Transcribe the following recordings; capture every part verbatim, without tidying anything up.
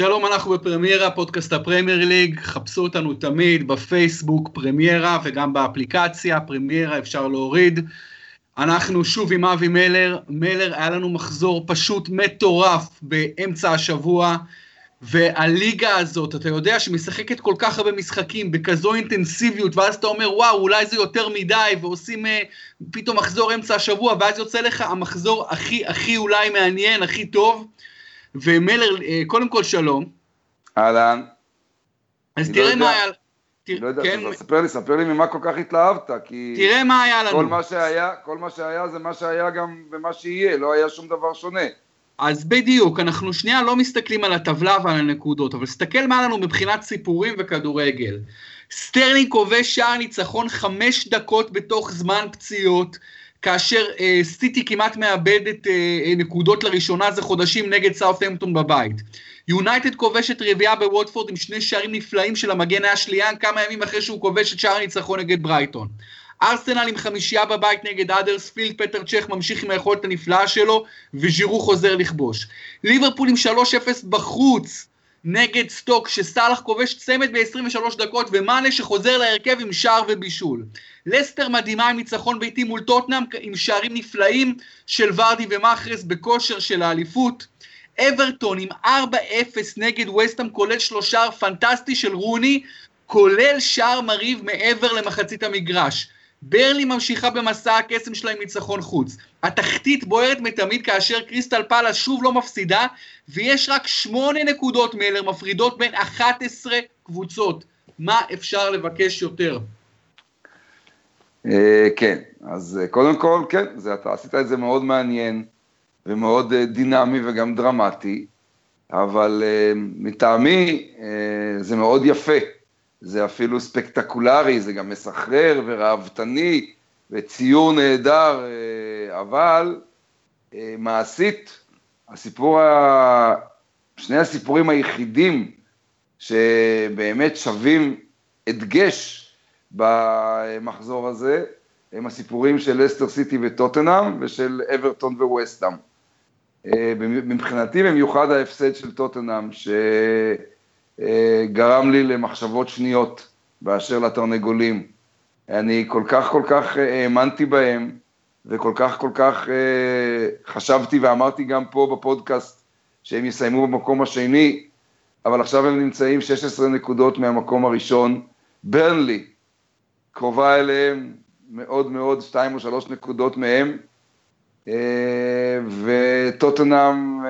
שלום, אנחנו בפרמיירה, פודקאסט הפרמייר ליג, חפשו אותנו תמיד בפייסבוק פרמיירה וגם באפליקציה, פרמיירה אפשר להוריד. אנחנו שוב עם אבי מלר, מלר היה לנו מחזור פשוט מטורף באמצע השבוע, והליגה הזאת, אתה יודע שמשחקת כל כך הרבה משחקים, בכזו אינטנסיביות, ואז אתה אומר וואו, אולי זה יותר מדי, ועושים אה, פתאום מחזור אמצע השבוע, ואז יוצא לך המחזור הכי, הכי אולי מעניין, הכי טוב, ומלר, קודם כל שלום. אהלן. אז תראה מה היה... לא יודע, ספר לי, ספר לי ממה כל כך התלהבת, כי... תראה מה היה לנו. כל מה שהיה זה מה שהיה גם ומה שיהיה, לא היה שום דבר שונה. אז בדיוק, אנחנו שנייה לא מסתכלים על הטבלה ועל הנקודות, אבל סתכל מה לנו מבחינת סיפורים וכדורגל. סטרלינג כובש שער ניצחון חמש דקות בתוך זמן פציעות, כאשר אה, סיטי כמעט מאבדת אה, נקודות לראשונה זה חודשים נגד סאות'המפטון בבית. יונייטד כובשת רביעה בווטפורד עם שני שערים נפלאים של המגן אשלי יאנג כמה ימים אחרי שהוא כובש את שער ניצחון נגד ברייטון. ארסנל עם חמישייה בבית נגד האדרספילד, פטר צ'ך ממשיך עם היכולת הנפלאה שלו וז'ירו חוזר לכבוש. ליברפול עם שלוש אפס בחוץ נגד סטוק שסלח כובש צמד ב-עשרים ושלוש דקות ומאנה שחוזר להרכב עם שער ובישול. לסטר מדהימה עם ניצחון ביתי מול טוטנהאם עם שערים נפלאים של ורדי ומחרס בכושר של האליפות. אברטון עם ארבע אפס נגד וסט האם כולל שלושה פנטסטי של רוני כולל שער מריב מעבר למחצית המגרש. ברלי ממשיכה במסע הקסם שלה עם ניצחון חוץ. התחתית בוערת מתמיד כאשר קריסטל פאלאס שוב לא מפסידה, ויש רק שמונה נקודות מלר מפרידות בין אחת עשרה קבוצות. מה אפשר לבקש יותר? כן, אז קודם כל, כן, אתה עשית את זה מאוד מעניין, ומאוד דינמי וגם דרמטי, אבל מטעמי זה מאוד יפה. זה אפילו ספקטקולרי, זה גם מסחרר ורעבתני וציור נהדר, אבל מעשית, הסיפור, ה... שני הסיפורים היחידים שבאמת שווים הדגש במחזור הזה, הם הסיפורים של לסטר סיטי וטוטנהאם ושל אברטון וווסט האם. מבחינתי במיוחד ההפסד של טוטנהאם ש... גרם לי למחשבות שניות באשר לתרנגולים. אני כל כך כל כך האמנתי בהם, וכל כך כל כך חשבתי ואמרתי גם פה בפודקאסט שהם יסיימו במקום השני, אבל עכשיו הם נמצאים שש עשרה נקודות מהמקום הראשון. ברנלי קרובה אליהם מאוד מאוד, שתיים או שלוש נקודות מהם, וטוטנהאם...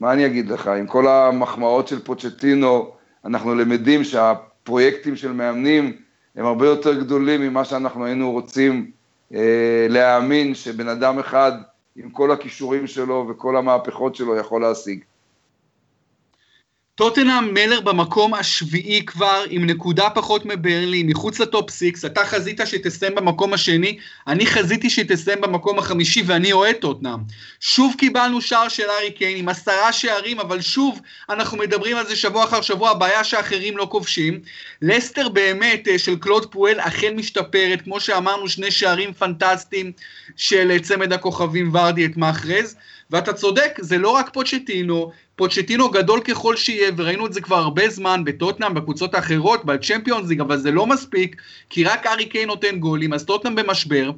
מה אני אגיד לך, עם כל המחמאות של פוצ'טינו, אנחנו למדים שהפרויקטים של מאמנים הם הרבה יותר גדולים ממה שאנחנו היינו רוצים אה, להאמין שבן אדם אחד עם כל הכישורים שלו וכל המהפכות שלו יכול להשיג. טוטנהאם מלר במקום השביעי כבר, עם נקודה פחות מברלי, מחוץ לטופ סיקס, אתה חזית שתסיים במקום השני, אני חזיתי שתסיים במקום החמישי, ואני אוהד טוטנהאם. שוב קיבלנו שער של ארי קיין, עם עשרה שערים, אבל שוב אנחנו מדברים על זה שבוע אחר שבוע, הבעיה שאחרים לא כובשים. לסטר באמת של קלוד פואל אכן משתפרת, כמו שאמרנו, שני שערים פנטסטיים של צמד הכוכבים ורדי את מאחרז, ואתה צודק, זה לא רק פוצ'טינו, פוצ'טינו גדול ככל שיהיה, וראינו את זה כבר הרבה זמן בטוטנהאם, בקבוצות האחרות, בצ'מפיונס ליג, אבל זה לא מספיק, כי רק ארי קיין נותן גולים, אז טוטנהאם במשבר,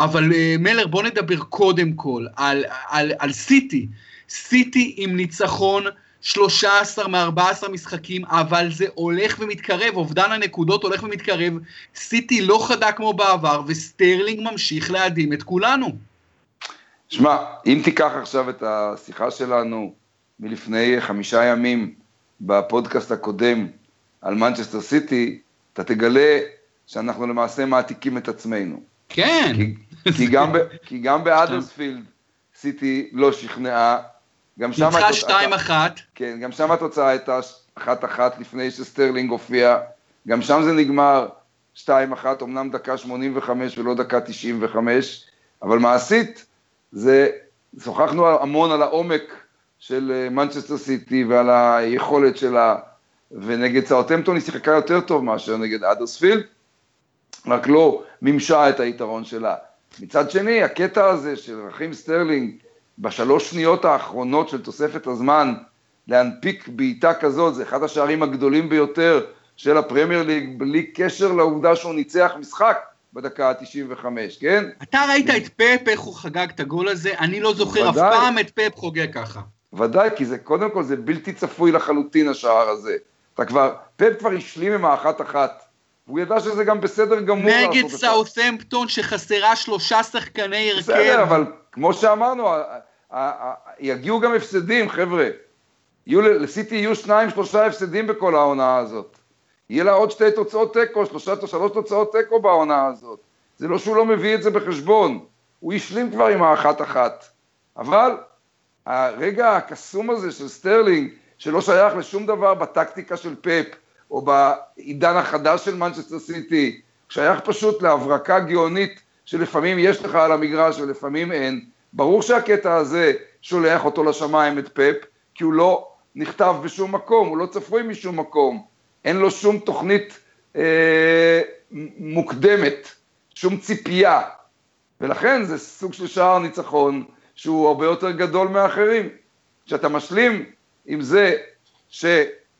אבל מלר, בוא נדבר קודם כל, על, על, על סיטי, סיטי עם ניצחון שלושה עשר מארבעה עשר משחקים, אבל זה הולך ומתקרב, אובדן הנקודות הולך ומתקרב, סיטי לא חדה כמו בעבר, וסטרלינג ממשיך להדים את כולנו. שמע, אם תיקח עכשיו את השיחה שלנו מלפני חמישה ימים בפודקאסט הקודם על מנצ'סטר סיטי, אתה תגלה שאנחנו למעשה מעתיקים את עצמנו. כן. כי, כי, גם, ב, כי גם באדרספילד סיטי לא שכנעה. ניצחה שתיים אחת. כן, גם שם התוצאה הייתה אחת אחת לפני שסטרלינג הופיע. גם שם זה נגמר שתיים אחת, אמנם דקה שמונים וחמש ולא דקה תשעים וחמש, אבל מעשית... זה, שוחחנו המון על העומק של מנצ'סטר סיטי ועל היכולת שלה, ונגד סאות'המפטון היא שיחקה יותר טוב מאשר נגד האדרספילד, רק לא ממשה את היתרון שלה. מצד שני, הקטע הזה של רכים סטרלינג, בשלוש שניות האחרונות של תוספת הזמן, להנפיק בעיטה כזאת, זה אחד השערים הגדולים ביותר של הפרמייר ליג, בלי קשר לעובדה שהוא ניצח משחק בדקה ה-תשעים וחמש, כן? אתה ראית את פאפ, איך הוא חגג את הגול הזה? אני לא זוכר אף פעם את פאפ חוגג ככה. ודאי, כי זה, קודם כל, זה בלתי צפוי לחלוטין השער הזה. אתה כבר, פאפ כבר השלים עם האחת-אחת, הוא ידע שזה גם בסדר גמור. נגד סאות'המפטון שחסרה שלושה שחקני הרכב. בסדר, אבל כמו שאמרנו, יגיעו גם הפסדים, חבר'ה. לסיטי יהיו שניים, שלושה הפסדים בכל העונה הזאת. יהיה לה עוד שתי תוצאות טקו, שלוש תוצאות טקו בעונה הזאת. זה לא שהוא לא מביא את זה בחשבון. הוא השלים כבר עם האחת-אחת. אבל הרגע הקסום הזה של סטרלינג, שלא שייך לשום דבר בטקטיקה של פאפ, או בעידן החדש של מנצ'סטר סיטי, שייך פשוט להברקה גאונית, שלפעמים יש לך על המגרש ולפעמים אין. ברור שהקטע הזה שולח אותו לשמיים את פאפ, כי הוא לא נכתב בשום מקום, הוא לא צפוי משום מקום, אין לו שום תוכנית אה, מוקדמת, שום ציפייה, ולכן זה סוג של שער ניצחון, שהוא הרבה יותר גדול מאחרים. כשאתה משלים עם זה ש...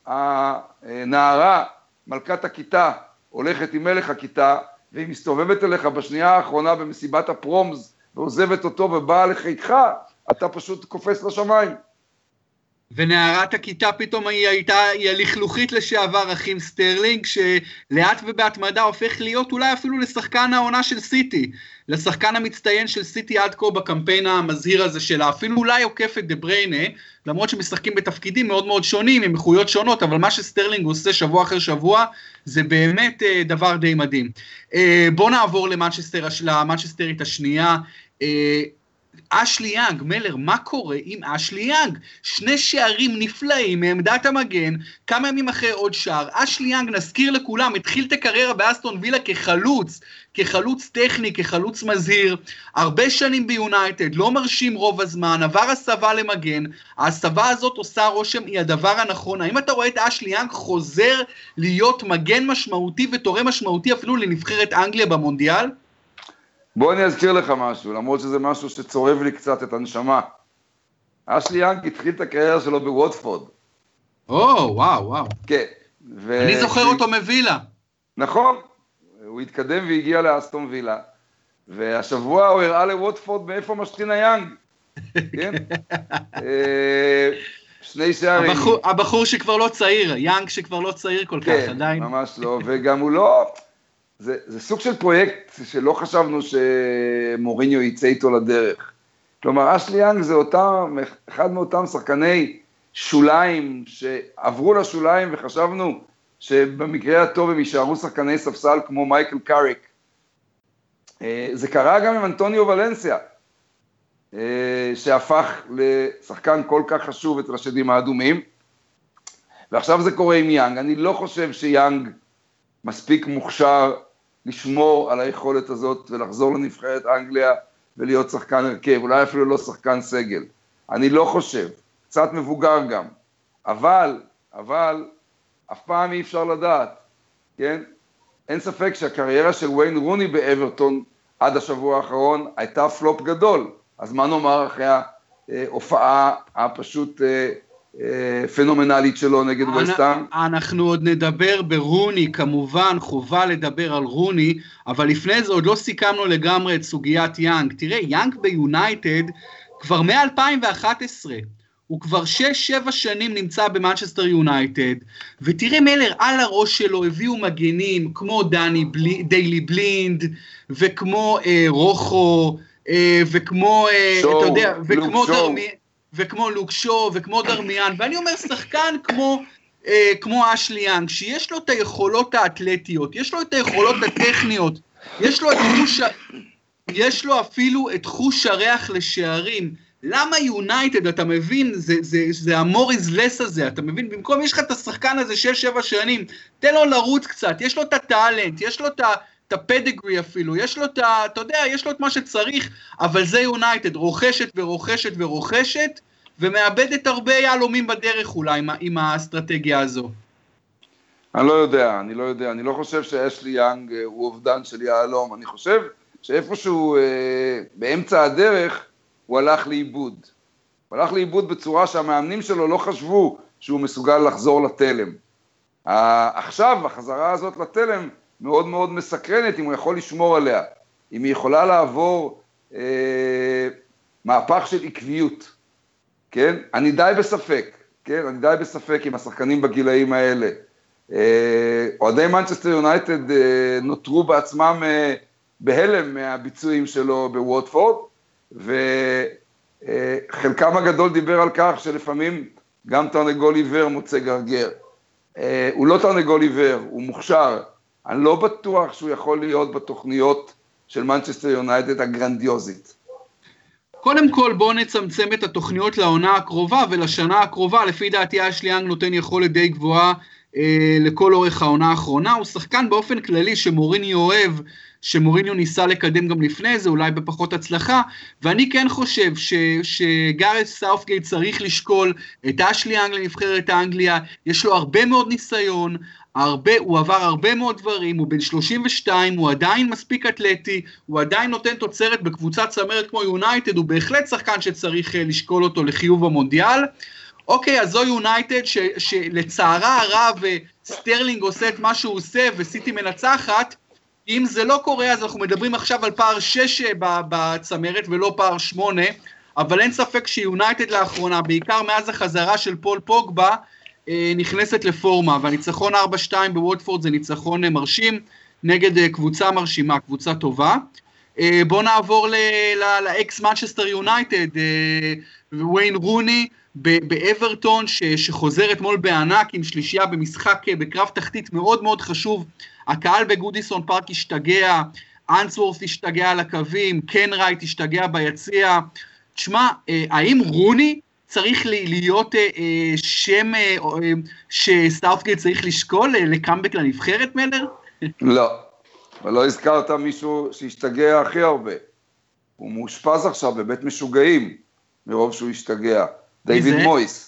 הנערה, מלכת הכיתה, הולכת עם מלך הכיתה, והיא מסתובבת אליך בשנייה האחרונה במסיבת הפרומז, ועוזבת אותו ובאה לחיקך, אתה פשוט קופץ לשמיים. ונערת הכיתה פתאום היא הייתה, היא הלכלוכית לשעבר אחים סטרלינג, שלאט ובהתמדה הופך להיות אולי אפילו לשחקן העונה של סיטי, לשחקן המצטיין של סיטי עד כה בקמפיין המזהיר הזה שלה, אפילו אולי עוקף את דה בריינה, למרות שמשחקים בתפקידים מאוד מאוד שונים, עם איכויות שונות, אבל מה שסטרלינג עושה שבוע אחר שבוע, זה באמת אה, דבר די מדהים. אה, בואו נעבור למנצ'סטר, למנצ'סטרית השנייה, אה, אשלי יאנג, מלר, מה קורה עם אשלי יאנג? שני שערים נפלאים מעמדת המגן, כמה ימים אחרי עוד שער. אשלי יאנג, נזכיר לכולם, התחיל את הקריירה באסטון וילה כחלוץ, כחלוץ טכני, כחלוץ מזהיר, הרבה שנים ביונייטד, לא מרשים רוב הזמן, עבר הסבה למגן, ההסבה הזאת עושה רושם, היא הדבר הנכון. האם אתה רואה את אשלי יאנג חוזר להיות מגן משמעותי ותורם משמעותי אפילו לנבחרת אנגליה במונדיאל? בוא אני אזכיר לך משהו, למרות שזה משהו שצורב לי קצת את הנשמה. אשלי יאנג התחיל את הקריירה שלו בווטפורד. או, וואו, וואו. כן. ו... אני זוכר אותו מווילה. נכון, הוא התקדם והגיע לאסטון וילה, והשבוע הוא הראה לווטפורד מאיפה משתין היאנג. כן? שני שערים. הבחור, הבחור שכבר לא צעיר, יאנג שכבר לא צעיר כל כן, כך עדיין. כן, ממש לא, וגם הוא לא... זה, זה סוג של פרויקט שלא חשבנו שמוריניו יצא איתו לדרך. כלומר, אשלי יאנג זה אותם, אחד מאותם שחקני שוליים שעברו לשוליים וחשבנו שבמקרה הטוב הם יישארו שחקני ספסל כמו מייקל קאריק. זה קרה גם עם אנטוניו ולנסיה, שהפך לשחקן כל כך חשוב את רשדים האדומים, ועכשיו זה קורה עם יאנג. אני לא חושב שיאנג מספיק מוכשר לשמור על היכולת הזאת ולחזור לנבחרת אנגליה ולהיות שחקן הרכב, אולי אפילו לא שחקן סגל. אני לא חושב, קצת מבוגר גם, אבל, אבל, אף פעם אי אפשר לדעת, כן? אין ספק שהקריירה של וויין רוני באברטון עד השבוע האחרון הייתה פלופ גדול, אז מה נאמר אחרי ההופעה הפשוט... פנומנלית שלו נגד ווסט האם. אנחנו עוד נדבר ברוני, כמובן חובה לדבר על רוני, אבל לפני זה עוד לא סיכמנו לגמרי את סוגיית יאנג. תראה, יאנג ביונייטד כבר מ-אלפיים ואחת עשרה, הוא כבר שש שבע שנים נמצא במנצ'סטר יונייטד, ותראה מלר, על הראש שלו הביאו מגנים כמו דני בלי, דיילי בלינד, וכמו אה, רוחו, אה, וכמו, אה, שואו, אתה יודע, וכמו דרמי, וכמו לוקשו, וכמו דרמיאן, ואני אומר שחקן כמו, אה, כמו אשלי יאנג, שיש לו את היכולות האתלטיות, יש לו את היכולות הטכניות, יש לו, את חוש, יש לו אפילו את חוש הריח לשערים. למה יונייטד, אתה מבין, זה, זה, זה המוריז לס הזה, אתה מבין, במקום יש לך את השחקן הזה של שבע שנים, תן לו לרוץ קצת, יש לו את הטאלנט, יש לו את ה... את הפדגרי אפילו, יש לו את, אתה יודע, יש לו את מה שצריך, אבל זה יונייטד, רוכשת ורוכשת ורוכשת, ומאבדת הרבה יעלומים בדרך אולי עם, עם האסטרטגיה הזו. אני לא יודע, אני לא יודע, אני לא חושב שאשלי יאנג הוא אובדן של יעלום, אני חושב שאיפשהו אה, באמצע הדרך הוא הלך לאיבוד, הלך לאיבוד בצורה שהמאמנים שלו לא חשבו שהוא מסוגל לחזור לתלם. עכשיו החזרה הזאת לתלם מאוד מאוד מסקרנת, אם הוא יכול לשמור עליה, אם היא יכולה לעבור אה, מהפך של עקביות, כן? אני די בספק, כן? אני די בספק עם השחקנים בגילאים האלה. אה, אוהדי מנצ'סטר יונייטד אה, נותרו בעצמם אה, בהלם מהביצועים שלו בווטפורד, וחלקם הגדול דיבר על כך שלפעמים גם תרנגול עיוור מוצא גרגר. אה, הוא לא תרנגול עיוור, הוא מוכשר. אני לא בטוח שהוא יכול להיות בתוכניות של מנצ'סטר יונייטד הגרנדיוזית. קודם כל בואו נצמצם את התוכניות לעונה הקרובה ולשנה הקרובה. לפי דעתי אשלי יאנג נותן יכולת די גבוהה אה, לכל אורך העונה האחרונה. הוא שחקן באופן כללי שמוריני אוהב, שמוריניו ניסה לקדם גם לפני זה, אולי בפחות הצלחה, ואני כן חושב ש, שגארת' סאות'גייט צריך לשקול את אשלי יאנג לנבחרת האנגליה. יש לו הרבה מאוד ניסיון, הרבה, הוא עבר הרבה מאוד דברים, הוא בן שלושים ושתיים, הוא עדיין מספיק אתלטי, הוא עדיין נותן תוצרת בקבוצת צמרת כמו יונייטד, הוא בהחלט שחקן שצריך לשקול אותו לחיוב במונדיאל. אוקיי, אז זו יונייטד ש, שלצערה הרב סטרלינג עושה את מה שהוא עושה וסיטי מנצחת. אם זה לא קורה, אז אנחנו מדברים עכשיו על פער שש בצמרת ולא פער שמונה, אבל אין ספק שיונייטד לאחרונה, בעיקר מאז החזרה של פול פוגבה, נכנסת לפורמה, והניצחון ארבע שתיים בווטפורד זה ניצחון מרשים, נגד קבוצה מרשימה, קבוצה טובה. בואו נעבור לאקס מנצ'סטר יונייטד, וויין רוני, באברטון, שחוזר אתמול בענק עם שלישייה במשחק, בקרב תחתית מאוד מאוד חשוב. הקהל בגודיסון פארק השתגע, אנסוורף השתגע על הקווים, קנרייט השתגע ביציע. תשמע, האם רוני צריך להיות שם שסאות'גייט צריך לשקול לקאמבק לנבחרת, מלר? לא, אבל לא הזכרת מישהו שהשתגע הכי הרבה. הוא מאושפז עכשיו בבית משוגעים, מרוב שהוא השתגע. דיוויד מויס.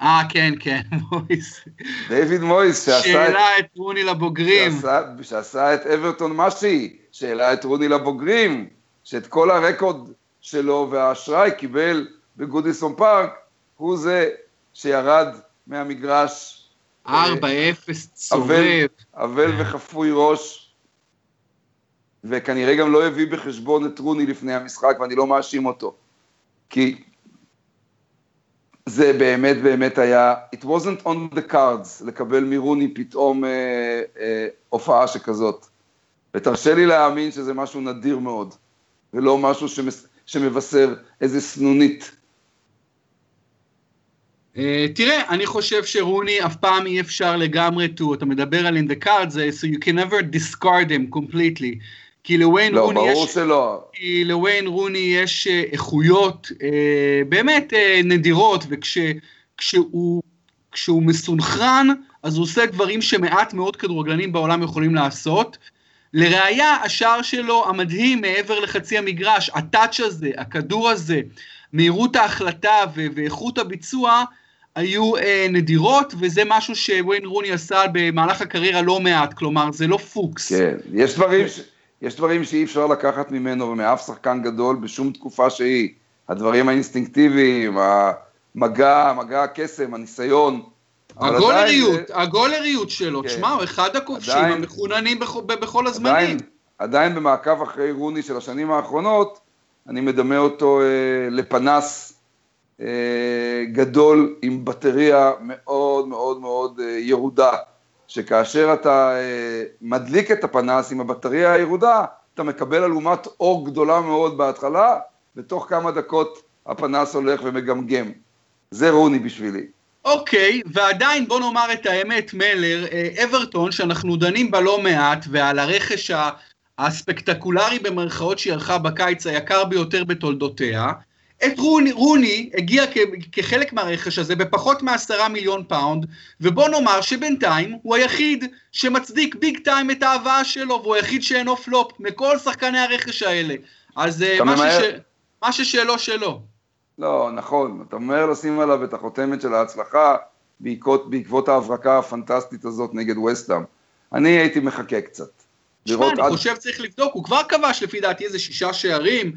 אה, כן, כן, מויס. דיוויד מויס, שעשה... שאלה את, את רוני לבוגרים. שעשה, שעשה את אברטון משי, שאלה את רוני לבוגרים, שאת כל הרקורד שלו והאשראי קיבל בגודיסון פארק, הוא זה שירד מהמגרש... ארבע אפס צורב. אבל וחפוי ראש, וכנראה גם לא הביא בחשבון את רוני לפני המשחק, ואני לא מאשים אותו. כי... זה באמת באמת היה, it wasn't on the cards, לקבל מרוני פתאום אה, אה, הופעה שכזאת. ותרשה לי להאמין שזה משהו נדיר מאוד, ולא משהו שמס, שמבשר איזה סנונית. אה, תראה, אני חושב שרוני אף פעם אי אפשר לגמרי to, אתה מדבר על in the cards, so you can never discard him completely. כי לוויין לא, רוני יש כי לוויין רוני יש איכויות אה, באמת אה, נדירות, וכש כשהוא כשהוא מסונכרן אז הוא עושה דברים שמעט מאוד כדורגלנים בעולם יכולים לעשות. לראיה, השער שלו המדהים מעבר לחצי המגרש, הטאץ' הזה, הכדור הזה, מהירות ההחלטה ו- ואיכות הביצוע היו אה, נדירות, וזה משהו שוויין רוני עשה במהלך הקריירה לא מעט, כלומר זה לא פוקס. כן, יש דברים ש... יש דברים שאי אפשר לקחת ממנו ומאף שחקן גדול בשום תקופה שהיא. הדברים האינסטינקטיביים, המגע, המגע הקסם, הניסיון. הגולריות, זה... הגולריות שלו. כן. תשמעו, אחד הכובשים עדיין, המכוננים בכ... בכל הזמנים. עדיין, עדיין במעקב אחרי רוני של השנים האחרונות, אני מדמה אותו אה, לפנס אה, גדול עם בטריה מאוד מאוד מאוד אה, ירודה. שכאשר אתה מדליק את הפנס עם הבטריה הירודה, אתה מקבל אלומת אור גדולה מאוד בהתחלה, ותוך כמה דקות הפנס הולך ומגמגם. זה רוני בשבילי. אוקיי, ועדיין בוא נאמר את האמת, מלר, אברטון, שאנחנו דנים בה לא מעט, ועל הרכש הספקטקולרי במרכאות שהיא הלכה בקיץ היקר ביותר בתולדותיה, את רוני, רוני הגיע כ- כחלק מהרכש הזה בפחות מעשרה מיליון פאונד, ובוא נאמר שבינתיים הוא היחיד שמצדיק ביג טיים את ההבאה שלו, והוא היחיד שאינו פלופ מכל שחקני הרכש האלה. אז מה ששאלו שלו. לא, נכון, אתה אומר לשים עליו את החותמת של ההצלחה, בעקבות, בעקבות ההברקה הפנטסטית הזאת נגד ווסט-האם. אני הייתי מחכה קצת. שמה, אני עד... חושב צריך לבדוק, הוא כבר כבש לפי דעתי איזה שישה שערים,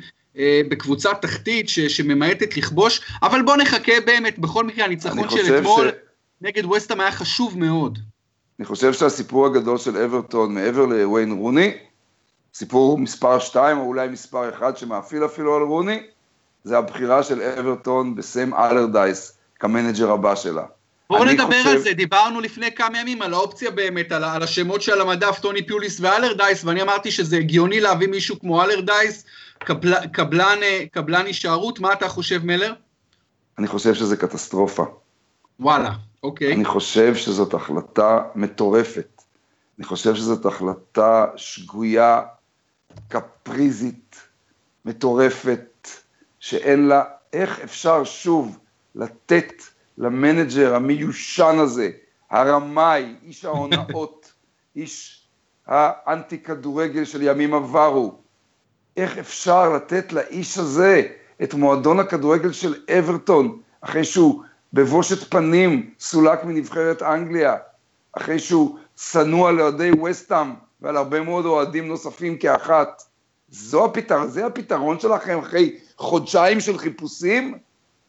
בקבוצה תחתית ש, שממעטת לכבוש, אבל בוא נחכה באמת, בכל מקרה הניצחון של אתמול ש... נגד וסטהאם היה חשוב מאוד. אני חושב שהסיפור הגדול של אברטון מעבר לוויין רוני, סיפור מספר שתיים או אולי מספר אחד שמאפיל אפילו על רוני, זה הבחירה של אברטון בסם אלרדייס כמנג'ר הבא שלה. בואו נדבר חושב... על זה, דיברנו לפני כמה ימים על האופציה באמת, על, על השמות של המדף טוני פיוליס ואלרדייס, ואני אמרתי שזה הגיוני להביא מישהו כמו אלרדייס, קבל, קבלן, קבלן הישארות, מה אתה חושב מלר? אני חושב שזה קטסטרופה. וואלה, אוקיי. אני חושב שזאת החלטה מטורפת, אני חושב שזאת החלטה שגויה, קפריזית, מטורפת, שאין לה, איך אפשר שוב לתת למנג'ר המיושן הזה, הרמאי, איש ההונאות, איש האנטי כדורגל של ימים עברו, איך אפשר לתת לאיש הזה את מועדון הכדורגל של אברטון, אחרי שהוא בבושת פנים סולק מנבחרת אנגליה, אחרי שהוא סנוע לאוהדי וסטהאם ועל הרבה מאוד אוהדים נוספים כאחת, זו הפתרון, זה הפתרון שלכם אחרי חודשיים של חיפושים,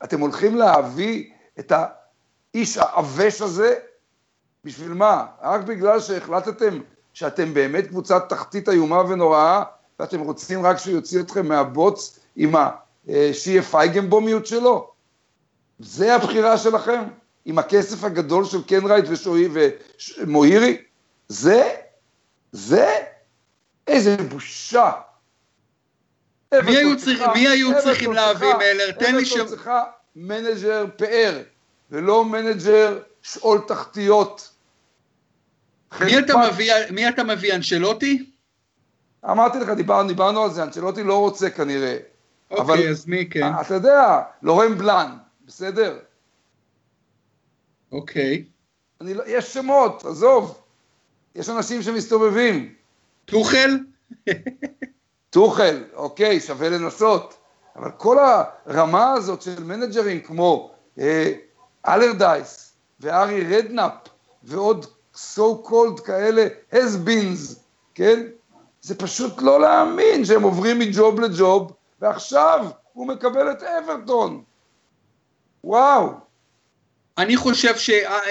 אתם הולכים להביא את האיש העבש הזה, בשביל מה? רק בגלל שהחלטתם שאתם באמת קבוצת תחתית איומה ונוראה, ואתם רוצים רק שהוא יוציא אתכם מהבוץ עם השיהיה פייגנבומיות שלו. זה הבחירה שלכם, עם הכסף הגדול של קנרייט ושואי ומוהירי. זה, זה, איזה בושה. מי היו צריכים, מי היו צריכים להביא מלר? תן לי שם. מנג'ר פאר, ולא מנג'ר שאול תחתיות. מי אתה מביא, מי אתה מביא, אנצ'לוטי? אמרתי לך, דיברנו, דיברנו על זה, אנצ'לוטי לא רוצה כנראה. אוקיי, אז מי כן? אתה יודע, לורן בלאן, בסדר? אוקיי. אני, יש שמות, עזוב. יש אנשים שמסתובבים. תוכל? תוכל, אוקיי, שווה לנסות. אבל כל הרמה הזאת של מנג'רים כמו אה, אלרדייס וארי רדנאפ ועוד so called כאלה has-beens, כן? זה פשוט לא להאמין שהם עוברים מג'וב לג'וב, ועכשיו הוא מקבל את אברטון. וואו. אני חושב ש...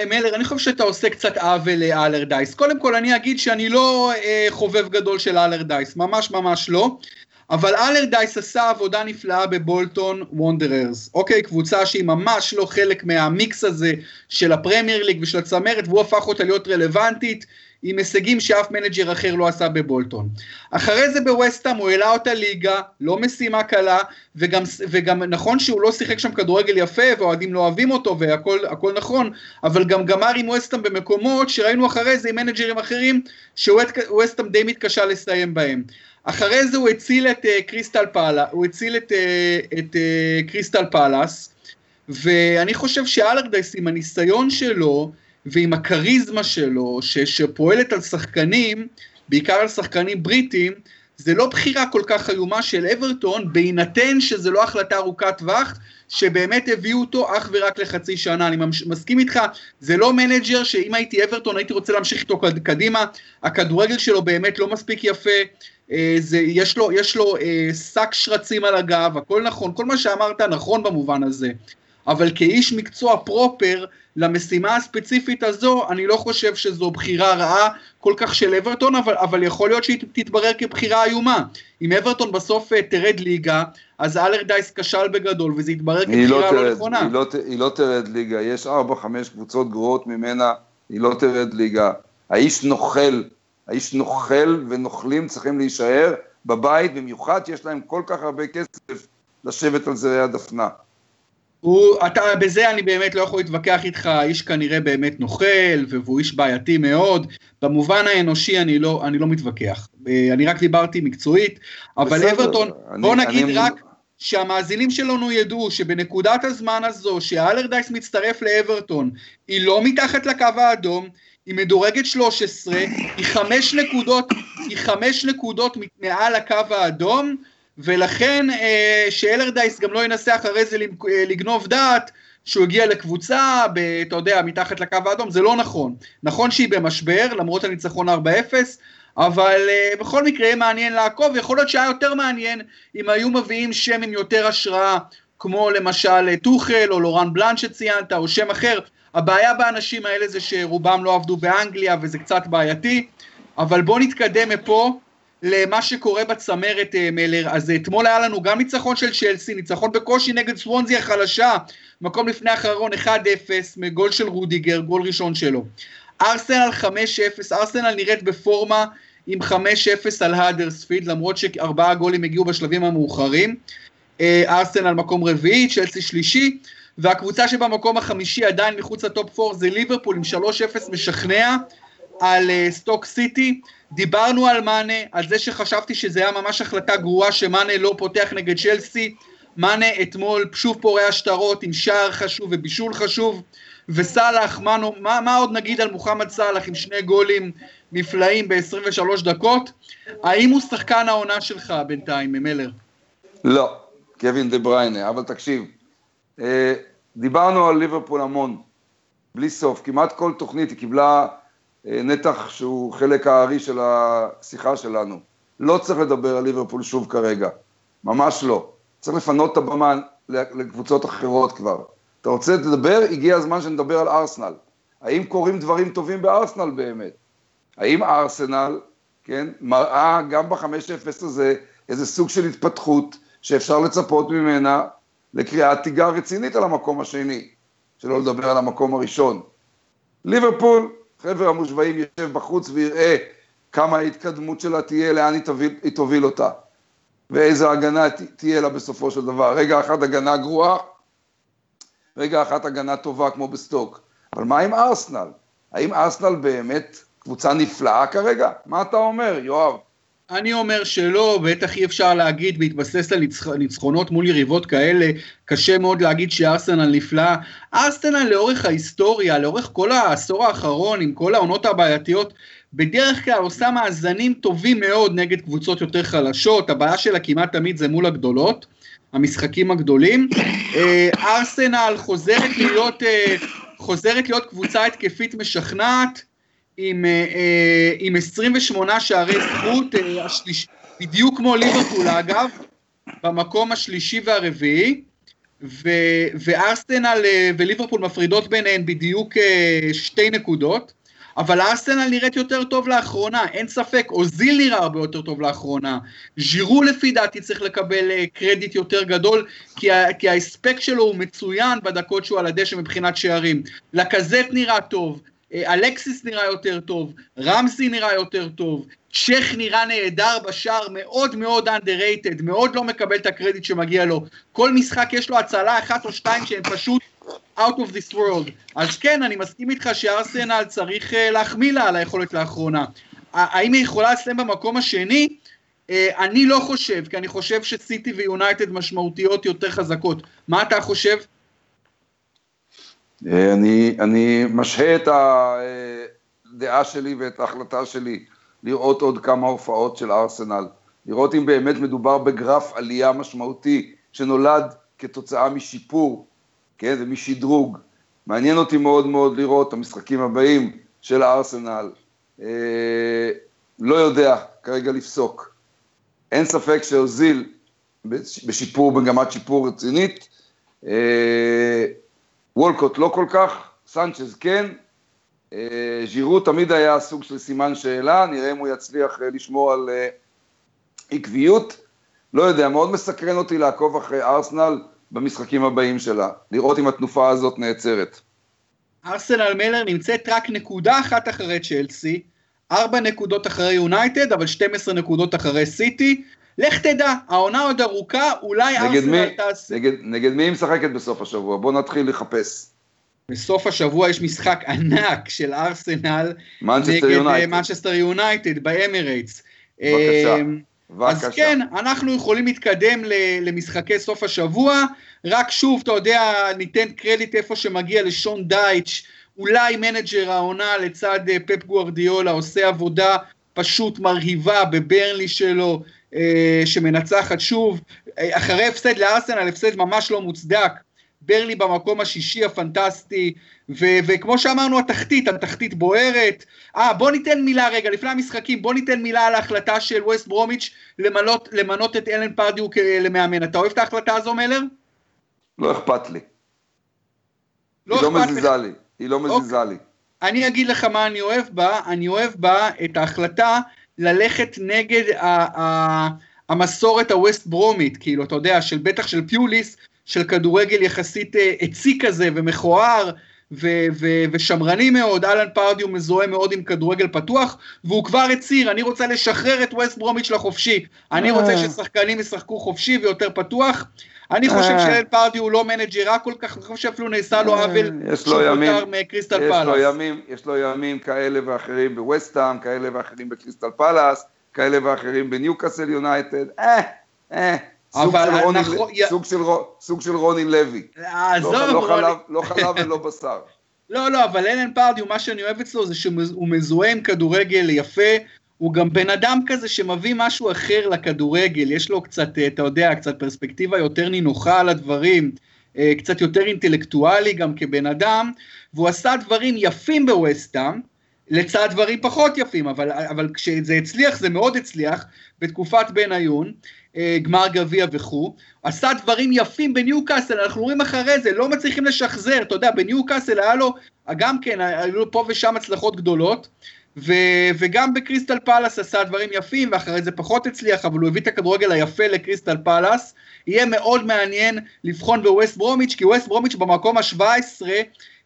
מלר, אני חושב שאתה עושה קצת עוול לאלרדייס. קודם כל אני אגיד שאני לא אה, חובב גדול של אלרדייס, ממש ממש לא. אבל אלרדייס עשה עבודה נפלאה בבולטון וונדררס, אוקיי, קבוצה שהיא ממש לא חלק מהמיקס הזה של הפרמייר ליג ושל הצמרת, והוא הפך אותה להיות רלוונטית, עם הישגים שאף מנג'ר אחר לא עשה בבולטון. אחרי זה בווסטהאם הוא העלה אותה ליגה, לא משימה קלה, וגם, וגם נכון שהוא לא שיחק שם כדורגל יפה, ואוהדים לא אוהבים אותו, והכל הכל נכון, אבל גם גמר עם ווסטהאם במקומות שראינו אחרי זה עם מנג'רים אחרים, שווסטהאם די מתקשה לסיים בהם. אחרי זה הוא הציל את קריסטל פאלה, הוא הציל את את קריסטל פאלאס, ואני חושב שאלרדייס עם הניסיון שלו ועם הכריזמה שלו ש, שפועלת על שחקנים, בעיקר על שחקנים בריטים, זה לא בחירה כל כך איומה של אברטון, בהינתן שזה לא החלטה ארוכת טווח, שבאמת הביאו אותו אך ורק לחצי שנה. אני מסכים איתך, זה לא מנג'ר שאם הייתי אברטון הייתי רוצה להמשיך איתו קדימה, הכדורגל שלו באמת לא מספיק יפה, זה, יש לו, יש לו שק שרצים על הגב, הכל נכון, כל מה שאמרת נכון במובן הזה, אבל כאיש מקצוע פרופר למשימה הספציפית הזו, אני לא חושב שזו בחירה רעה כל כך של אברטון, אבל, אבל יכול להיות שהיא תתברר כבחירה איומה. אם אברטון בסוף תרד ליגה, אז אלרדייס כשל בגדול, וזה יתברר כבחירה לא נכונה. היא לא, היא לא תרד ליגה, יש ארבע, חמש קבוצות גרועות ממנה, היא לא תרד ליגה. האיש נוכל, האיש נוכל ונוכלים צריכים להישאר בבית, במיוחד יש להם כל כך הרבה כסף לשבת על זרי הדפנה. הוא, אתה, בזה אני באמת לא יכול להתווכח איתך, האיש כנראה באמת נוכל, והוא איש בעייתי מאוד, במובן האנושי אני לא, אני לא מתווכח, אני רק דיברתי מקצועית, אבל בסדר, אברטון, אני, בוא נגיד אני... רק שהמאזינים שלנו ידעו, שבנקודת הזמן הזו, שהאלרדייס מצטרף לאברטון, היא לא מתחת לקו האדום, היא מדורגת שלוש עשרה, היא חמש נקודות, היא חמש נקודות מעל הקו האדום, ולכן שאלרדייס גם לא ינסה אחרי זה לגנוב דעת, שהוא הגיע לקבוצה, אתה יודע, מתחת לקו האדום, זה לא נכון. נכון שהיא במשבר, למרות הניצחון ארבע אפס, אבל uh, בכל מקרה מעניין לעקוב, יכול להיות שהיה יותר מעניין אם היו מביאים שם עם יותר השראה, כמו למשל תוחל או לורן בלאן שציינת, או שם אחר. הבעיה באנשים האלה זה שרובם לא עבדו באנגליה, וזה קצת בעייתי, אבל בואו נתקדם מפה למה שקורה בצמרת מלר. אז אתמול היה לנו גם ניצחון של צ'לסי, ניצחון בקושי נגד סוונזי החלשה, מקום לפני האחרון אחד אפס, מגול של רודיגר, גול ראשון שלו. ארסנל חמש אפס, ארסנל נראית בפורמה עם חמש אפס על האדרספילד, למרות שארבעה גולים הגיעו בשלבים המאוחרים. ארסנל מקום רביעי, צ'לסי שלישי, והקבוצה שבמקום החמישי עדיין מחוץ לטופ ארבע זה ליברפול עם שלוש אפס משכנע על סטוק סיטי. דיברנו על מאנה, על זה שחשבתי שזה היה ממש החלטה גרועה שמאנה לא פותח נגד צ'לסי. מאנה אתמול שוב פורע השטרות עם שער חשוב ובישול חשוב, וסלאח, מה, מה, מה עוד נגיד על מוחמד סלאח עם שני גולים נפלאים ב-עשרים ושלוש דקות? האם הוא שחקן העונה שלך בינתיים, ממלר? לא, קווין דה בריינה, אבל תקשיב, דיברנו על ליברפול המון, בלי סוף, כמעט כל תוכנית היא קיבלה נתח שהוא חלק הארי של השיחה שלנו. לא צריך לדבר על ליברפול שוב כרגע, ממש לא. צריך לפנות את הבמה לקבוצות אחרות כבר. אתה רוצה לדבר? הגיע הזמן שנדבר על ארסנל. האם קוראים דברים טובים בארסנל באמת? האם ארסנל, כן, מראה גם ב-חמש אפס הזה איזה סוג של התפתחות שאפשר לצפות ממנה לקריאת תיגר רצינית על המקום השני, שלא לדבר על המקום הראשון. ליברפול, חבר המושבעים יושב בחוץ ויראה כמה ההתקדמות שלה תהיה, לאן היא תוביל, היא תוביל אותה, ואיזה הגנה ת, תהיה לה בסופו של דבר. רגע אחת הגנה גרועה, רגע אחת הגנה טובה כמו בסטוק. אבל מה עם ארסנל? האם ארסנל באמת קבוצה נפלאה כרגע? מה אתה אומר, יואב? אני אומר שלא, בטח אי אפשר להגיד, בהתבסס לניצחונות מול יריבות כאלה, קשה מאוד להגיד שארסנל נפלאה. ארסנל לאורך ההיסטוריה, לאורך כל העשור האחרון, עם כל העונות הבעייתיות, בדרך כלל עושה מאזנים טובים מאוד נגד קבוצות יותר חלשות. הבעיה שלה כמעט תמיד זה מול הגדולות, המשחקים הגדולים. ארסנל חוזרת להיות, חוזרת להיות קבוצה התקפית משכנעת, עם, עם עשרים ושמונה שערי זכות, בדיוק כמו ליברפול אגב, במקום השלישי והרביעי, ו- וארסנל וליברפול מפרידות ביניהן בדיוק שתי נקודות, אבל ארסנל נראית יותר טוב לאחרונה, אין ספק, אוזיל נראה הרבה יותר טוב לאחרונה, ז'ירו לפי דעתי צריך לקבל קרדיט יותר גדול, כי, ה- כי ההספק שלו הוא מצוין בדקות שהוא על הדשא מבחינת שערים, לקזט נראה טוב, אלקסיס נראה יותר טוב, רמזי נראה יותר טוב, צ'ך נראה נהדר בשער, מאוד מאוד underrated, מאוד לא מקבל את הקרדיט שמגיע לו, כל משחק יש לו הצלה אחת או שתיים שהם פשוט out of this world, אז כן, אני מסכים איתך שארסנל צריך להחמיא לה על היכולת לאחרונה. האם היא יכולה לסיים במקום השני? אני לא חושב, כי אני חושב שסיטי ויונייטד משמעותיות יותר חזקות. מה אתה חושב? אני, אני משהה את הדעה שלי ואת ההחלטה שלי לראות עוד כמה הופעות של ארסנל, לראות אם באמת מדובר בגרף עלייה משמעותי שנולד כתוצאה משיפור, כן, ומשדרוג. מעניין אותי מאוד מאוד לראות את המשחקים הבאים של ארסנל. אה, לא יודע כרגע לפסוק. אין ספק שהוזיל בשיפור, במגמת שיפור רצינית. אה, וולקוט לא כל כך, סנצ'ז כן, ז'ירו תמיד היה סוג של סימן שאלה, נראה אם הוא יצליח לשמור על עקביות, לא יודע, מאוד מסקרן אותי לעקוב אחרי ארסנל במשחקים הבאים שלה, לראות אם התנופה הזאת נעצרת. ארסנל מלר נמצאת רק נקודה אחת אחרי צ'לסי, ארבע נקודות אחרי יונייטד, אבל שתים עשרה נקודות אחרי סיטי, לך תדע, העונה עוד ארוכה, אולי ארסנל תעשה. נגד, נגד מי היא משחקת בסוף השבוע? בוא נתחיל לחפש. בסוף השבוע יש משחק ענק של ארסנל, נגד מנצ'סטר יונייטד, באמירייטס. בבקשה, בבקשה. אז כן, אנחנו יכולים להתקדם למשחקי סוף השבוע, רק שוב, אתה יודע, ניתן קרדיט איפה שמגיע לשון דייץ', אולי מנג'ר העונה לצד פפ גוארדיולה, עושה עבודה פשוט מרהיבה בברנלי שלו, שמנצחת שוב, אחרי הפסד לארסנל, הפסד ממש לא מוצדק, ברלי במקום השישי הפנטסטי, ו- וכמו שאמרנו התחתית, התחתית בוערת. אה, בוא ניתן מילה רגע, לפני המשחקים, בוא ניתן מילה על ההחלטה של ווסט ברומיץ' למנות, למנות את אלן פרדיו למאמן. אתה אוהב את ההחלטה הזו, מלר? לא אכפת לי. לא היא, לא מזיזה לי. היא לא מזיזה לי. אני אגיד לך מה אני אוהב בה, אני אוהב בה את ההחלטה ללכת נגד ה- ה- המסורת הווסט ברומית, כאילו, אתה יודע, של בטח של פיוליס, של כדורגל יחסית עצי כזה ומכוער ו- ו- ושמרני מאוד. אלן פרדיו מזוהה מאוד עם כדורגל פתוח, והוא כבר הציר, אני רוצה לשחרר את ווסט ברומיץ' לחופשי, אני רוצה ששחקנים ישחקו חופשי ויותר פתוח. אני חושב שאלן פרדיו הוא לא מנג'ירה כל כך, אני חושב אפילו נעשה לו עוול שמותר מקריסטל פלאס. יש לו ימים כאלה ואחרים בווסט האם, כאלה ואחרים בקריסטל פלאס, כאלה ואחרים בניוקאסל יונייטד, אה, אה. סוג של רוני לוי, לא חלב ולא בשר. לא, לא, אבל אלן פרדיו, מה שאני אוהב אצלו זה שהוא מזוהה עם כדורגל יפה, הוא גם בן אדם כזה שמביא משהו אחר לכדורגל, יש לו קצת, אתה יודע, קצת פרספקטיבה יותר נינוחה על הדברים, קצת יותר אינטלקטואלי גם כבן אדם, והוא עשה דברים יפים בווסט-האם, לצד דברים פחות יפים, אבל, אבל כשזה הצליח, זה מאוד הצליח, בתקופת בן עיון, גמר גביע וכו, עשה דברים יפים בניוקאסל, אנחנו רואים אחרי זה, לא מצליחים לשחזר, אתה יודע, בניוקאסל היה לו, גם כן, היו פה ושם הצלחות גדולות, ו- וגם בקריסטל פלאס עשה דברים יפים, ואחרי זה פחות הצליח, אבל הוא הביא את הכדורגל היפה לקריסטל פלאס. יהיה מאוד מעניין לבחון בווסט ברומיץ', כי ווסט ברומיץ' במקום ה-שבע עשרה,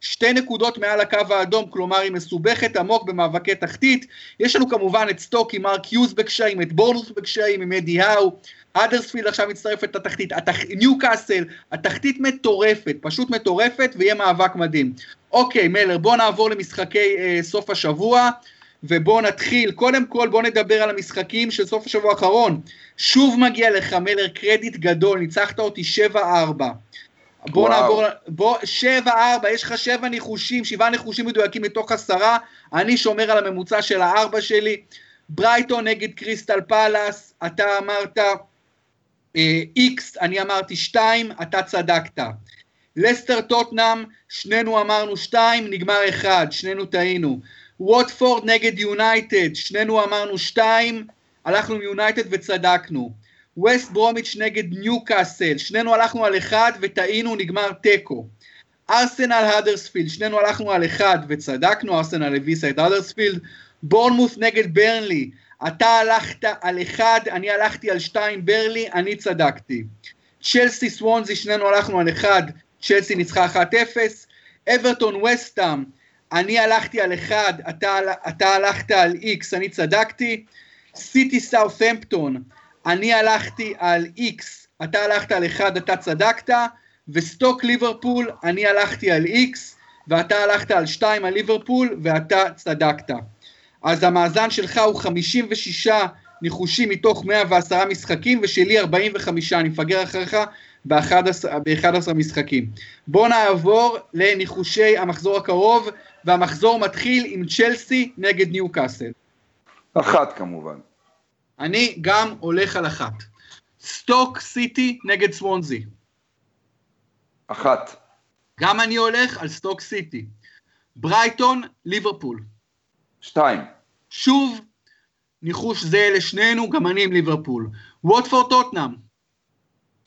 שתי נקודות מעל הקו האדום, כלומר היא מסובכת עמוק במאבקי תחתית. יש לנו כמובן את סטוק עם מרק יוז בקשיים, את בורנמות' בקשיים, עם אדי האו, האדרספילד עכשיו מצטרפת לתחתית, ניוקאסל, התחתית מטורפת, פשוט מטורפת, ויהיה מאבק מדהים. אוקיי, מלר, בוא נעבור למשחקי אה, סוף השבוע, ובוא נתחיל, קודם כל בוא נדבר על המשחקים של סוף השבוע האחרון. שוב מגיע לך, מלר, קרדיט גדול, ניצחת אותי שבע ארבע. בוא נעבור, בוא, שבע ארבע, יש לך שבע ניחושים, שבעה ניחושים מדויקים מתוך עשרה, אני שומר על הממוצע של הארבע שלי. ברייטון נגד קריסטל פלאס, אתה אמרת איקס, אני אמרתי שתיים, אתה צדקת. לסטר טוטנאם, שנינו אמרנו שתיים, נגמר אחד, שנינו טעינו. ווטפורד נגד יונייטד, שנינו אמרנו שתיים, הלכנו עם יונייטד וצדקנו. ווסט ברומיץ' נגד ניוקאסל, שנינו הלכנו על אחד וטעינו, נגמר תיקו. ארסנל הדרספילד, שנינו הלכנו על אחד וצדקנו, ארסנל הביסה את הדרספילד. בורנמות' נגד ברנלי, אתה הלכת על אחד, אני הלכתי על שתיים, ברלי, אני צדקתי. צ'לסי סוונזי, שנינו הלכנו על אחד, צ'לסי ניצחה אחת אפס. אברטון וסטאם, אני הלכתי על אחד, אתה, אתה הלכת על X, אני צדקתי. סיטי סאות'המפטון, אני הלכתי על X, אתה הלכת על אחד, אתה צדקת. וסטוק ליברפול, אני הלכתי על X, ואתה הלכת על שתיים על ליברפול, ואתה צדקת. אז המאזן שלך הוא חמישים ושש ניחושים מתוך מאה ועשרה משחקים, ושלי ארבעים וחמש, אני מפגר אחריך ב-אחד עשר משחקים. בואו נעבור לניחושי המחזור הקרוב, והמחזור מתחיל עם צ'לסי נגד ניוקאסל. אחת כמובן. אני גם הולך על אחת. סטוק סיטי נגד סוונזי. אחת. גם אני הולך על סטוק סיטי. ברייטון, ליברפול. שתיים. שוב, ניחוש זה לשנינו, גם אני עם ליברפול. ווטפורד טוטנאם.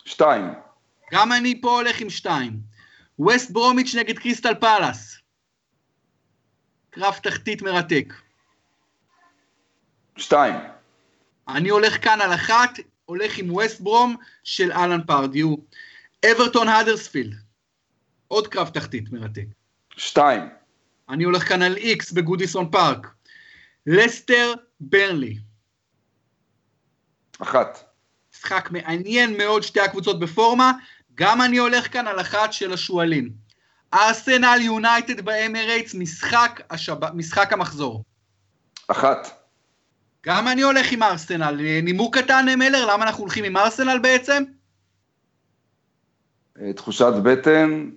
שתיים. גם אני פה הולך עם שתיים. ווסט ברומיץ' נגד קריסטל פלאס. קרב תחתית מרתק. שתיים. אני הולך כאן על אחת, הולך עם ווסט ברום של אלן פרדיו. אברטון האדרספילד. עוד קרב תחתית מרתק. שתיים. אני הולך כאן על X בגודיסון פארק. לסטר ברנלי. אחת. משחק מעניין מאוד, שתי הקבוצות בפורמה, גם אני הולך כאן על אחת של השואלים. ארסנל יונייטד באמירייטס, משחק, השב... משחק המחזור. אחת. גם אני הולך עם ארסנל, נימוק קטן מלר, למה אנחנו הולכים עם ארסנל בעצם? תחושת בטן,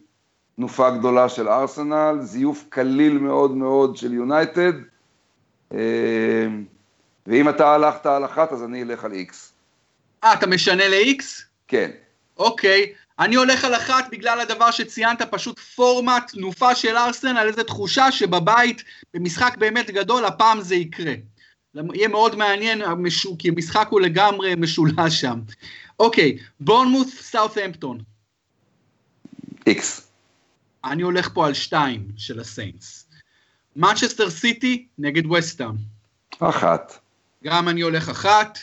תנופה גדולה של ארסנל, זיוף קליל מאוד מאוד של יונייטד, ואם אתה הלכת על אחת, אז אני אלך על X. אה, אתה משנה ל-X? כן. אוקיי, אני הולך על אחת בגלל הדבר שציינת, פשוט פורמט, תנופה של ארסנל, על איזו תחושה שבבית, במשחק באמת גדול, הפעם זה יקרה. יהיה מאוד מעניין, כי המשחק הוא לגמרי משולש שם. אוקיי, בורנמות' סאות'המפטון. איקס. אני הולך פה על שתיים של הסיינטס. Manchester City נגד West Ham. אחת. גם אני הולך אחת.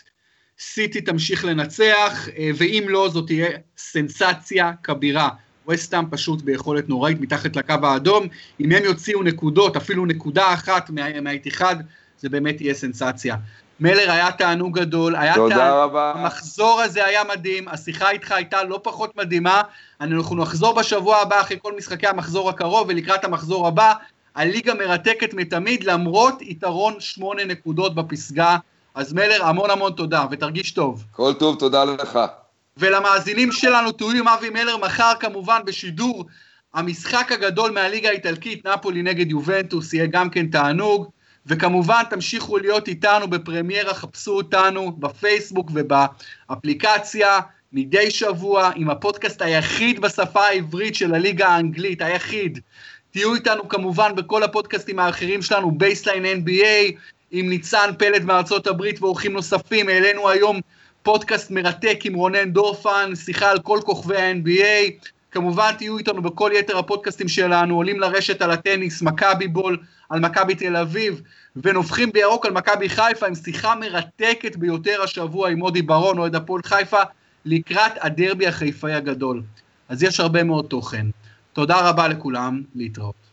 סיטי תמשיך לנצח, ואם לא, זאת תהיה סנסציה כבירה. West Ham פשוט ביכולת נוראית מתחת לקו האדום. אם הם יוציאו נקודות, אפילו נקודה אחת מהאיתיחד, זה באמת תהיה סנסציה. מלר היה תענוג גדול, היה תודה תענוג, רבה. המחזור הזה היה מדהים, השיחה איתך הייתה לא פחות מדהימה, אנחנו נחזור בשבוע הבא אחרי כל משחקי המחזור הקרוב, ולקראת המחזור הבא, הליגה מרתקת מתמיד, למרות יתרון שמונה נקודות בפסגה, אז מלר, המון המון תודה, ותרגיש טוב. כל טוב, תודה לך. ולמאזינים שלנו, תהיו עם אבי מלר, מחר כמובן בשידור, המשחק הגדול מהליגה האיטלקית, נאפולי נגד יובנטוס, יהיה גם כן תענוג, וכמובן תמשיכו להיות איתנו בפרמיירה, חפשו אותנו בפייסבוק ובאפליקציה, מדי שבוע, עם הפודקאסט היחיד בשפה העברית של הליגה האנגלית, היחיד. תהיו איתנו כמובן בכל הפודקאסטים האחרים שלנו, בייסליין אן בי איי, עם ניצן פלד מארצות הברית ואורחים נוספים, העלינו היום פודקאסט מרתק עם רונן דורפן, שיחה על כל כוכבי ה-אן בי איי, כמובן תהיו איתנו בכל יתר הפודקאסטים שלנו, עולים לרשת על הטניס, מכבי בול, על מכבי תל אביב, ונופחים בירוק על מכבי חיפה, עם שיחה מרתקת ביותר השבוע עם מודי ברון, אוהד הפועל חיפה, לקראת הדרבי החיפאי הגדול. אז יש הרבה מאוד תוכן. תודה רבה לכולם, להתראות.